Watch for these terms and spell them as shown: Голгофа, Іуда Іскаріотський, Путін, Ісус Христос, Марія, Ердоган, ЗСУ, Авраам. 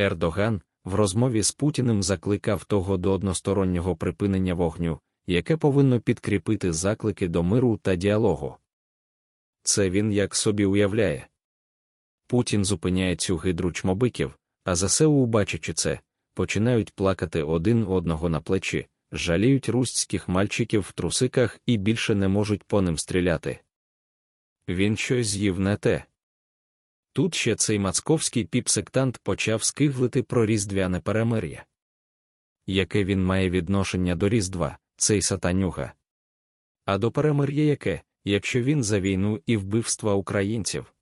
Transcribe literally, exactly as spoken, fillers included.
Ердоган в розмові з Путіним закликав того до одностороннього припинення вогню, яке повинно підкріпити заклики до миру та діалогу. Це він як собі уявляє. Путін зупиняє цю гідру чмобиків, а ЗСУ, бачачи це, починають плакати один одного на плечі, жаліють руських мальчиків в трусиках і більше не можуть по ним стріляти. Він щось з'їв не те. Тут ще цей мацковський піп-сектант почав скиглити про різдвяне перемир'я. Яке він має відношення до Різдва, цей сатанюга? А до перемир'я яке, якщо він за війну і вбивства українців?